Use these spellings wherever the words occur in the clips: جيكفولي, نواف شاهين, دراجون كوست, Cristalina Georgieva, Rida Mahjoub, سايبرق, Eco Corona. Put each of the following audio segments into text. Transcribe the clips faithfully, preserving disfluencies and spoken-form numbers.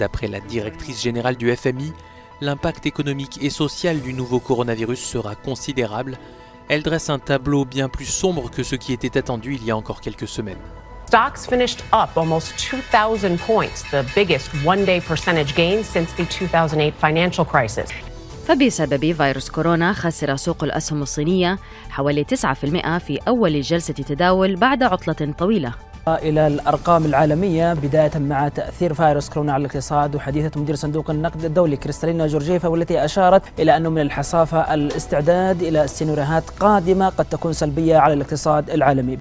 D'après la directrice générale du F M I, l'impact économique et social du nouveau coronavirus sera considérable. Elle dresse un tableau bien plus sombre que ce qui était attendu il y a encore quelques semaines. Stocks finished up almost two thousand points, the biggest one-day percentage gain since the two thousand eight financial crisis. فبسبب فيروس كورونا خسر سوق الأسهم الصينية حوالي تسعة بالمئة في أول جلسة تداول بعد عطلة طويلة. إلى الأرقام العالمية بداية مع تأثير فيروس كورونا على الاقتصاد وحديثة مدير صندوق النقد الدولي كريستالينا جورجيفا والتي أشارت إلى أنه من الحصافة الاستعداد إلى سيناريوهات قادمة قد تكون سلبية على الاقتصاد العالمي.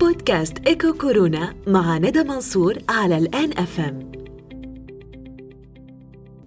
بودكاست إيكو كورونا مع ندى منصور على الآن اف ام.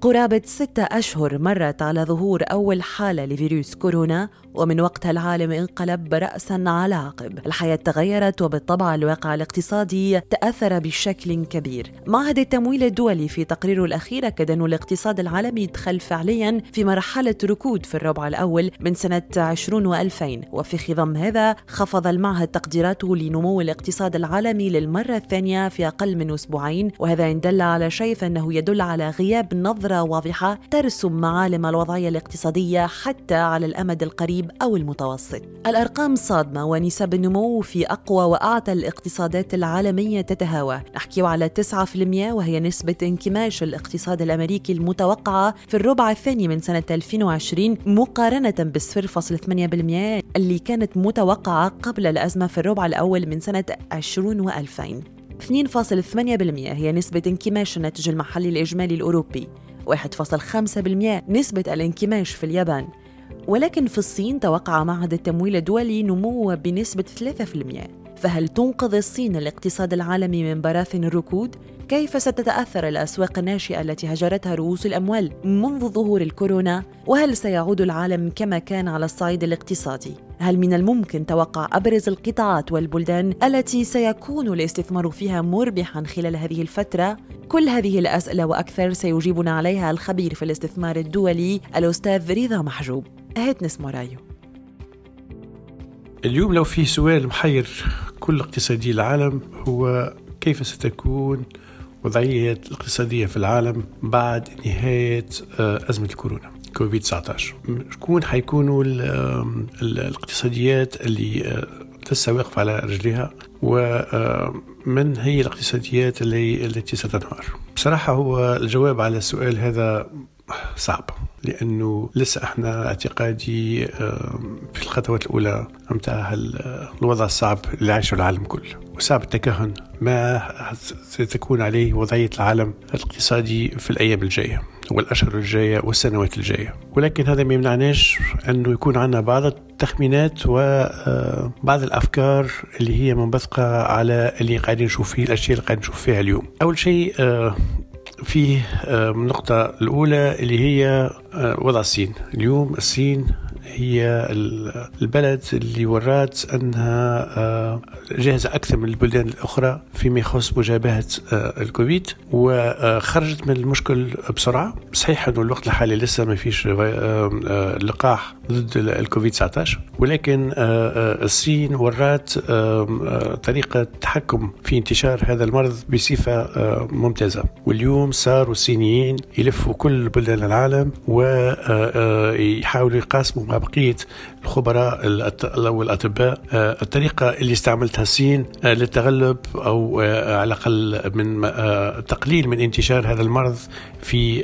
قرابة ستة أشهر مرت على ظهور أول حالة لفيروس كورونا، ومن وقتها العالم انقلب رأساً على عقب. الحياة تغيرت وبالطبع الواقع الاقتصادي تأثر بشكل كبير. معهد التمويل الدولي في تقريره الأخير أكد أن الاقتصاد العالمي دخل فعلياً في مرحلة ركود في الربع الأول من سنة ألفين وعشرين، وفي خضم هذا خفض المعهد تقديراته لنمو الاقتصاد العالمي للمرة الثانية في أقل من أسبوعين، وهذا إن دل على شيء فإنه يدل على غياب نظرة واضحة ترسم معالم الوضعية الاقتصادية حتى على الأمد القريب أو المتوسط. الأرقام صادمة ونسب النمو في أقوى وأعتى الاقتصادات العالمية تتهاوى، نحكي على تسعة بالمئة وهي نسبة انكماش الاقتصاد الأمريكي المتوقعة في الربع الثاني من سنة ألفين وعشرين مقارنة بالصفر فاصل ثمانية بالمئة اللي كانت متوقعة قبل الأزمة في الربع الأول من سنة ألفين وعشرين. اثنين فاصل ثمانية بالمئة هي نسبة انكماش الناتج المحلي الإجمالي الأوروبي، واحد فاصل خمسة بالمئة نسبة الانكماش في اليابان، ولكن في الصين توقع معهد التمويل الدولي نمو بنسبة ثلاثة بالمئة. فهل تنقذ الصين الاقتصاد العالمي من براثن الركود؟ كيف ستتأثر الأسواق الناشئة التي هجرتها رؤوس الأموال منذ ظهور الكورونا؟ وهل سيعود العالم كما كان على الصعيد الاقتصادي؟ هل من الممكن توقع أبرز القطاعات والبلدان التي سيكون الاستثمار فيها مربحاً خلال هذه الفترة؟ كل هذه الأسئلة وأكثر سيجيبنا عليها الخبير في الاستثمار الدولي الأستاذ رضا محجوب. هات نسمع رأيه. اليوم لو فيه سؤال محير كل اقتصادي العالم هو كيف ستكون وضعية الاقتصادية في العالم بعد نهاية أزمة الكورونا كوفيد تسعة عشر. شكون حيكونوا الاقتصاديات اللي لسه واقفة على رجليها، ومن هي الاقتصاديات اللي التي ستنهار؟ بصراحة هو الجواب على السؤال هذا صعب، لأنه لسه احنا اعتقادي في الخطوات الأولى متاع الوضع الصعب اللي عايشه العالم كله، وصعب التكهن ما ستكون عليه وضعية العالم الاقتصادي في الأيام الجاية والأشهر الجاية والسنوات الجاية. ولكن هذا ما يمنعناش أنه يكون عندنا بعض التخمينات وبعض الأفكار اللي هي منبثقة على اللي قاعدين نشوف فيه الأشياء اللي قاعدين نشوف فيها اليوم. أول شيء في النقطة الأولى اللي هي وضع الصين. اليوم الصين هي البلد اللي ورات أنها جاهزة أكثر من البلدان الأخرى فيما يخص مجابهة الكوفيد، وخرجت من المشكل بسرعة. صحيح أنه الوقت الحالي لسه ما فيش لقاح ضد الكوفيد تسعة عشر، ولكن الصين ورات طريقة تحكم في انتشار هذا المرض بصفة ممتازة. واليوم صاروا الصينيين يلفوا كل بلدان العالم ويحاولوا يقاسموا مع بقية الخبراء والأطباء الطريقة اللي استعملتها الصين للتغلب أو على الأقل من تقليل من انتشار هذا المرض في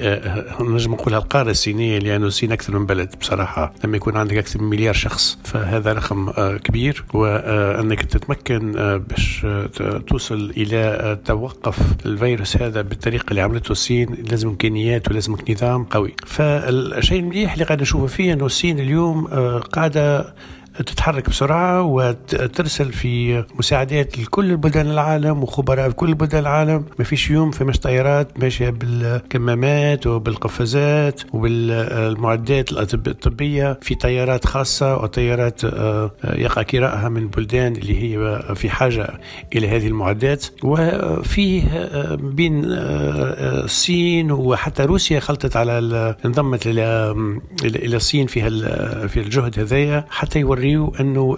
نجم نقولها القارة الصينية، لأن الصين أكثر من بلد. بصراحة لما يكون عندك أكثر من مليار شخص فهذا رقم كبير، وأنك تتمكن باش توصل إلى توقف الفيروس هذا بالطريقة اللي عملته الصين لازم إمكانيات ولازم نظام قوي. فالشيء المليح اللي قاعد نشوفه فيه أنه الصين اليوم قاعدة تتحرك بسرعة وترسل في مساعدات لكل البلدان العالم وخبراء في كل بلدان العالم. ما فيش يوم فماش طائرات ماشية بالكمامات وبالقفازات وبالمعدات الطبية في طائرات خاصة وطائرات يقع كراءها من البلدان اللي هي في حاجة إلى هذه المعدات. وفيه بين الصين وحتى روسيا خلطت على انضمت إلى الصين في الجهد هذايا حتى يوري ريو أنه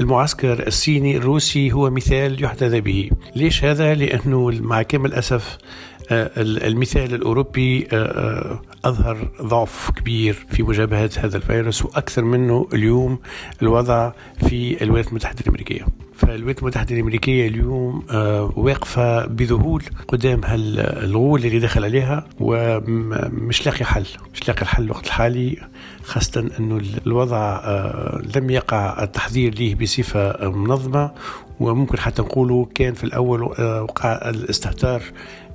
المعسكر الصيني الروسي هو مثال يحتذى به. ليش هذا؟ لأنه مع كامل الأسف المثال الأوروبي أظهر ضعف كبير في مجابهة هذا الفيروس، وأكثر منه اليوم الوضع في الولايات المتحدة الأمريكية. فالولايات المتحدة الأمريكية اليوم واقفة بذهول قدام هالغول اللي دخل عليها، ومش لاقي حل مش لاقي الحل وقت الحالي، خاصة أنه الوضع لم يقع التحذير له بصفة منظمة، وممكن حتى نقوله كان في الأول وقع الاستهتار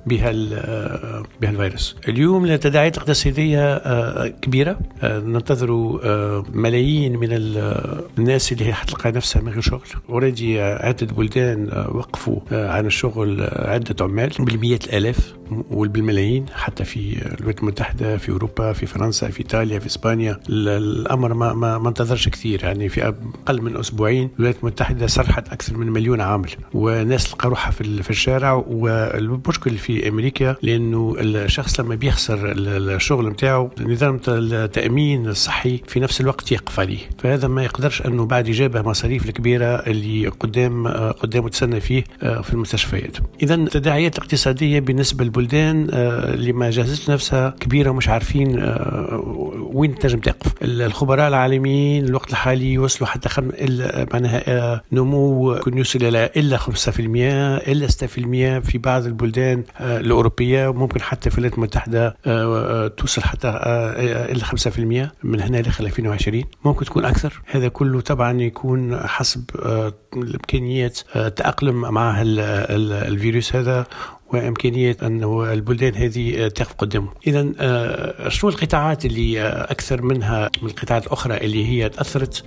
بهالفيروس. اليوم لتداعيات اقتصادية كبيرة، ننتظر ملايين من الناس اللي حتلقى نفسها من غير شغل. أوريدي عدة بلدان وقفوا عن الشغل عدة عمال بالمئات الآلاف والملايين، حتى في الولايات المتحدة، في أوروبا، في فرنسا، في إيطاليا، في إسبانيا. الأمر ما ما, ما انتظرش كثير، يعني في أقل من أسبوعين الولايات المتحدة سرحت أكثر من مليون عامل، وناس لقى روحها في الشارع. والمشكل في في أمريكا لأنه الشخص لما بيخسر الشغل متاعه نظام التأمين الصحي في نفس الوقت يقف عليه، فهذا ما يقدرش أنه بعد يجابه مصاريف الكبيرة اللي قدام قدامه تسنى فيه في المستشفيات. إذن تداعيات اقتصادية بالنسبة للبلدان اللي ما جهزت نفسها كبيرة، ومش عارفين وين تنجم تقف. الخبراء العالميين الوقت الحالي يوصلوا حتى خم... معناها نمو كن يوصل إلا خمسة بالمئة إلا ستة بالمئة في بعض البلدان الأوروبية، وممكن حتى في الولايات المتحدة توصل حتى إلى خمسة بالمئة من هنا لخلال ألفين وعشرين، ممكن تكون أكثر. هذا كله طبعا يكون حسب إمكانية التأقلم مع الفيروس هذا، وإمكانية أن البلدان هذه تقف قدامه. إذن شنو القطاعات اللي أكثر منها من القطاعات الأخرى اللي هي تأثرت؟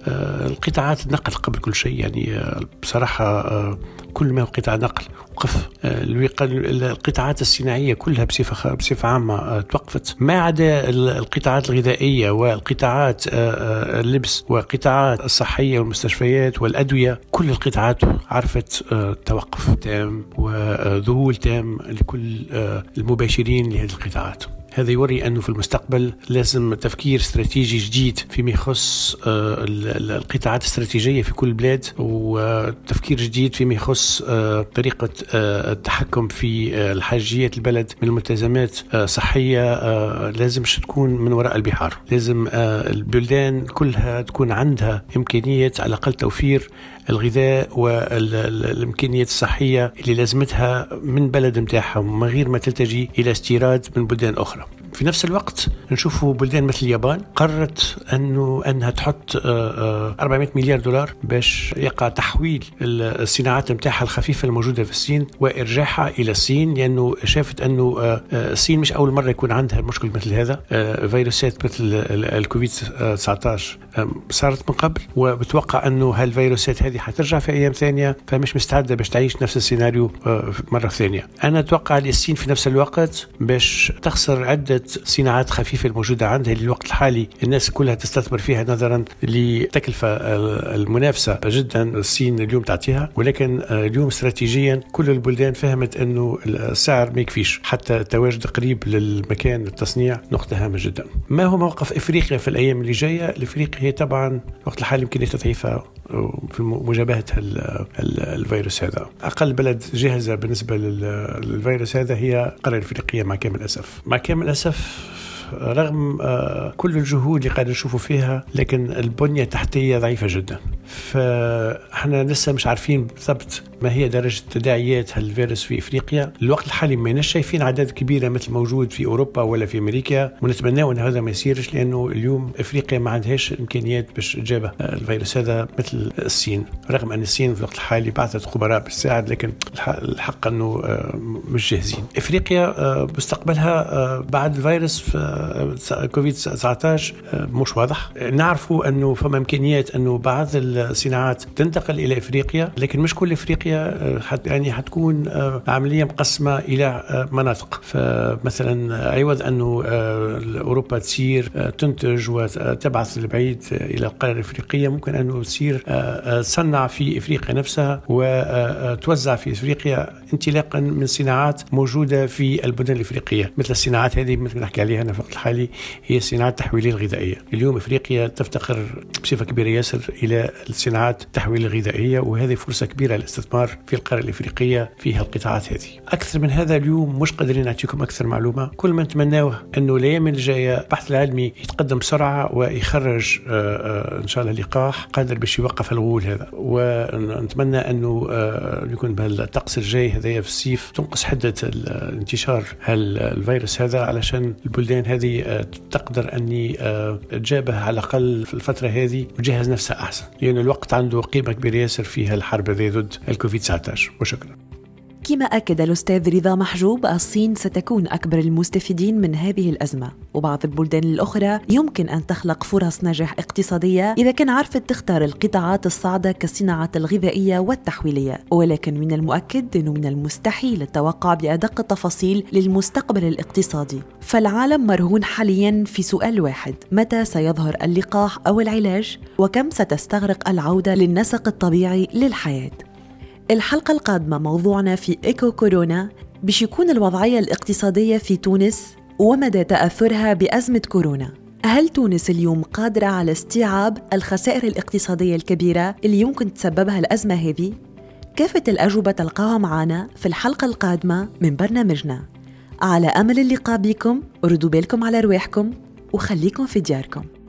القطاعات النقل قبل كل شيء، يعني بصراحة كل ما هو قطاع نقل وقف. القطاعات الصناعية كلها بصفة بصفة عامة توقفت، ما عدا القطاعات الغذائية والقطاعات اللبس وقطاعات الصحية والمستشفيات والأدوية. كل القطاعات عرفت توقف تام وذهول تام لكل المباشرين لهذه القطاعات. هذا يوري أنه في المستقبل لازم تفكير استراتيجي جديد فيما يخص القطاعات الاستراتيجية في كل بلاد، وتفكير جديد فيما يخص طريقة التحكم في الحاجيات البلد من الملتزمات صحية. لازمش تكون من وراء البحار، لازم البلدان كلها تكون عندها إمكانية على الأقل توفير الغذاء والإمكانيات الصحية اللي لازمتها من بلد متاعها، من غير ما تلتجي إلى استيراد من بلدان أخرى. في نفس الوقت نشوفوا بلدان مثل اليابان قررت أنه أنها تحط أربعمئة مليار دولار باش يقع تحويل الصناعات متاعها الخفيفة الموجودة في الصين وإرجاعها إلى الصين، لأنه شافت أنه الصين مش أول مرة يكون عندها مشكل مثل هذا. فيروسات مثل الكوفيد تسعة عشر صارت من قبل، وبتوقع أنه هالفيروسات هذه حترجع في أيام ثانية، فمش مستعدة باش تعيش نفس السيناريو مرة ثانية. أنا أتوقع للصين في نفس الوقت باش تخسر عدة صناعات خفيفة الموجودة عندها للوقت الحالي الناس كلها تستثمر فيها نظرا لتكلفة المنافسة جدا الصين اليوم تعطيها. ولكن اليوم استراتيجيا كل البلدان فهمت أنه السعر ما يكفيش حتى التواجد قريب للمكان التصنيع، نقطة هامة جدا. ما هو موقف إفريقيا في الأيام اللي جاية؟ الإفريقيا هي طبعا وقت الحالي يمكن تضعيفها في مجابهة الفيروس هذا. أقل بلد جاهزة بالنسبة للفيروس هذا هي القارة الإفريقية مع كامل الأسف مع كامل الأسف رغم كل الجهود اللي قاعد نشوفوا فيها، لكن البنية التحتية ضعيفة جدا. فاحنا لسه مش عارفين بالضبط ما هي درجة تداعيات هالفيروس في إفريقيا. الوقت الحالي ما نش شايفين أعداد كبيرة مثل موجود في أوروبا ولا في أمريكا، ونتمنى أن هذا ما يصيرش، لأنه اليوم إفريقيا ما عندهاش إمكانيات باش تجابه الفيروس هذا مثل الصين، رغم أن الصين في الوقت الحالي بعثت خبراء بالساعد، لكن الحق أنه مش جاهزين. إفريقيا مستقبلها بعد الفيروس كوفيد تسعة عشر مش واضح. نعرفوا أنه فما إمكانيات أنه بعض الصناعات تنتقل إلى إفريقيا، لكن مش كل إفريقيا، يعني حتكون عملية مقسمة إلى مناطق. فمثلا عوض أنه أوروبا تصير تنتج وتبعث البعيد إلى القارة الإفريقية، ممكن أنه تصير تصنع في إفريقيا نفسها وتوزع في إفريقيا انطلاقا من صناعات موجودة في البلدان الإفريقية. مثل الصناعات هذه مثل نحكي عليها أنا في الوقت الحالي هي صناعات تحويلية الغذائية. اليوم إفريقيا تفتقر بصفة كبيرة ياسر إلى الصناعات التحويل الغذائية، وهذه فرصة كبيرة للاستثمار في القارة الإفريقية في القطاعات هذه. أكثر من هذا اليوم مش قادرين نعطيكم أكثر معلومة. كل ما نتمناه أنه الأيام الجاية البحث العلمي يتقدم بسرعة ويخرج إن شاء الله لقاح قادر باش يوقف الغول هذا، ونتمنى أنه يكون بهالطقس الجاي هذايا في الصيف تنقص حدة انتشار هالفيروس هذا، علشان البلدان هذه تقدر أني تجابه على الأقل في الفترة هذه وجهز نفسها أحسن، لأن الوقت عنده قيمة كبيرة ياسر فيها الحرب هذه ضد الكوفيد تسعة عشر. وشكرا. كما أكد الأستاذ رضا محجوب، الصين ستكون أكبر المستفيدين من هذه الأزمة، وبعض البلدان الأخرى يمكن أن تخلق فرص نجاح اقتصادية إذا كان عرفت تختار القطاعات الصاعدة كالصناعات الغذائية والتحويلية، ولكن من المؤكد أنه من المستحيل التوقع بأدق التفاصيل للمستقبل الاقتصادي، فالعالم مرهون حالياً في سؤال واحد: متى سيظهر اللقاح أو العلاج؟ وكم ستستغرق العودة للنسق الطبيعي للحياة؟ الحلقة القادمة موضوعنا في إيكو كورونا باش يكون الوضعية الاقتصادية في تونس ومدى تأثرها بأزمة كورونا. هل تونس اليوم قادرة على استيعاب الخسائر الاقتصادية الكبيرة اللي يمكن تسببها الأزمة هذه؟ كافة الأجوبة تلقاها معنا في الحلقة القادمة من برنامجنا. على أمل اللقاء بكم، ردوا بالكم على رواحكم وخليكم في دياركم.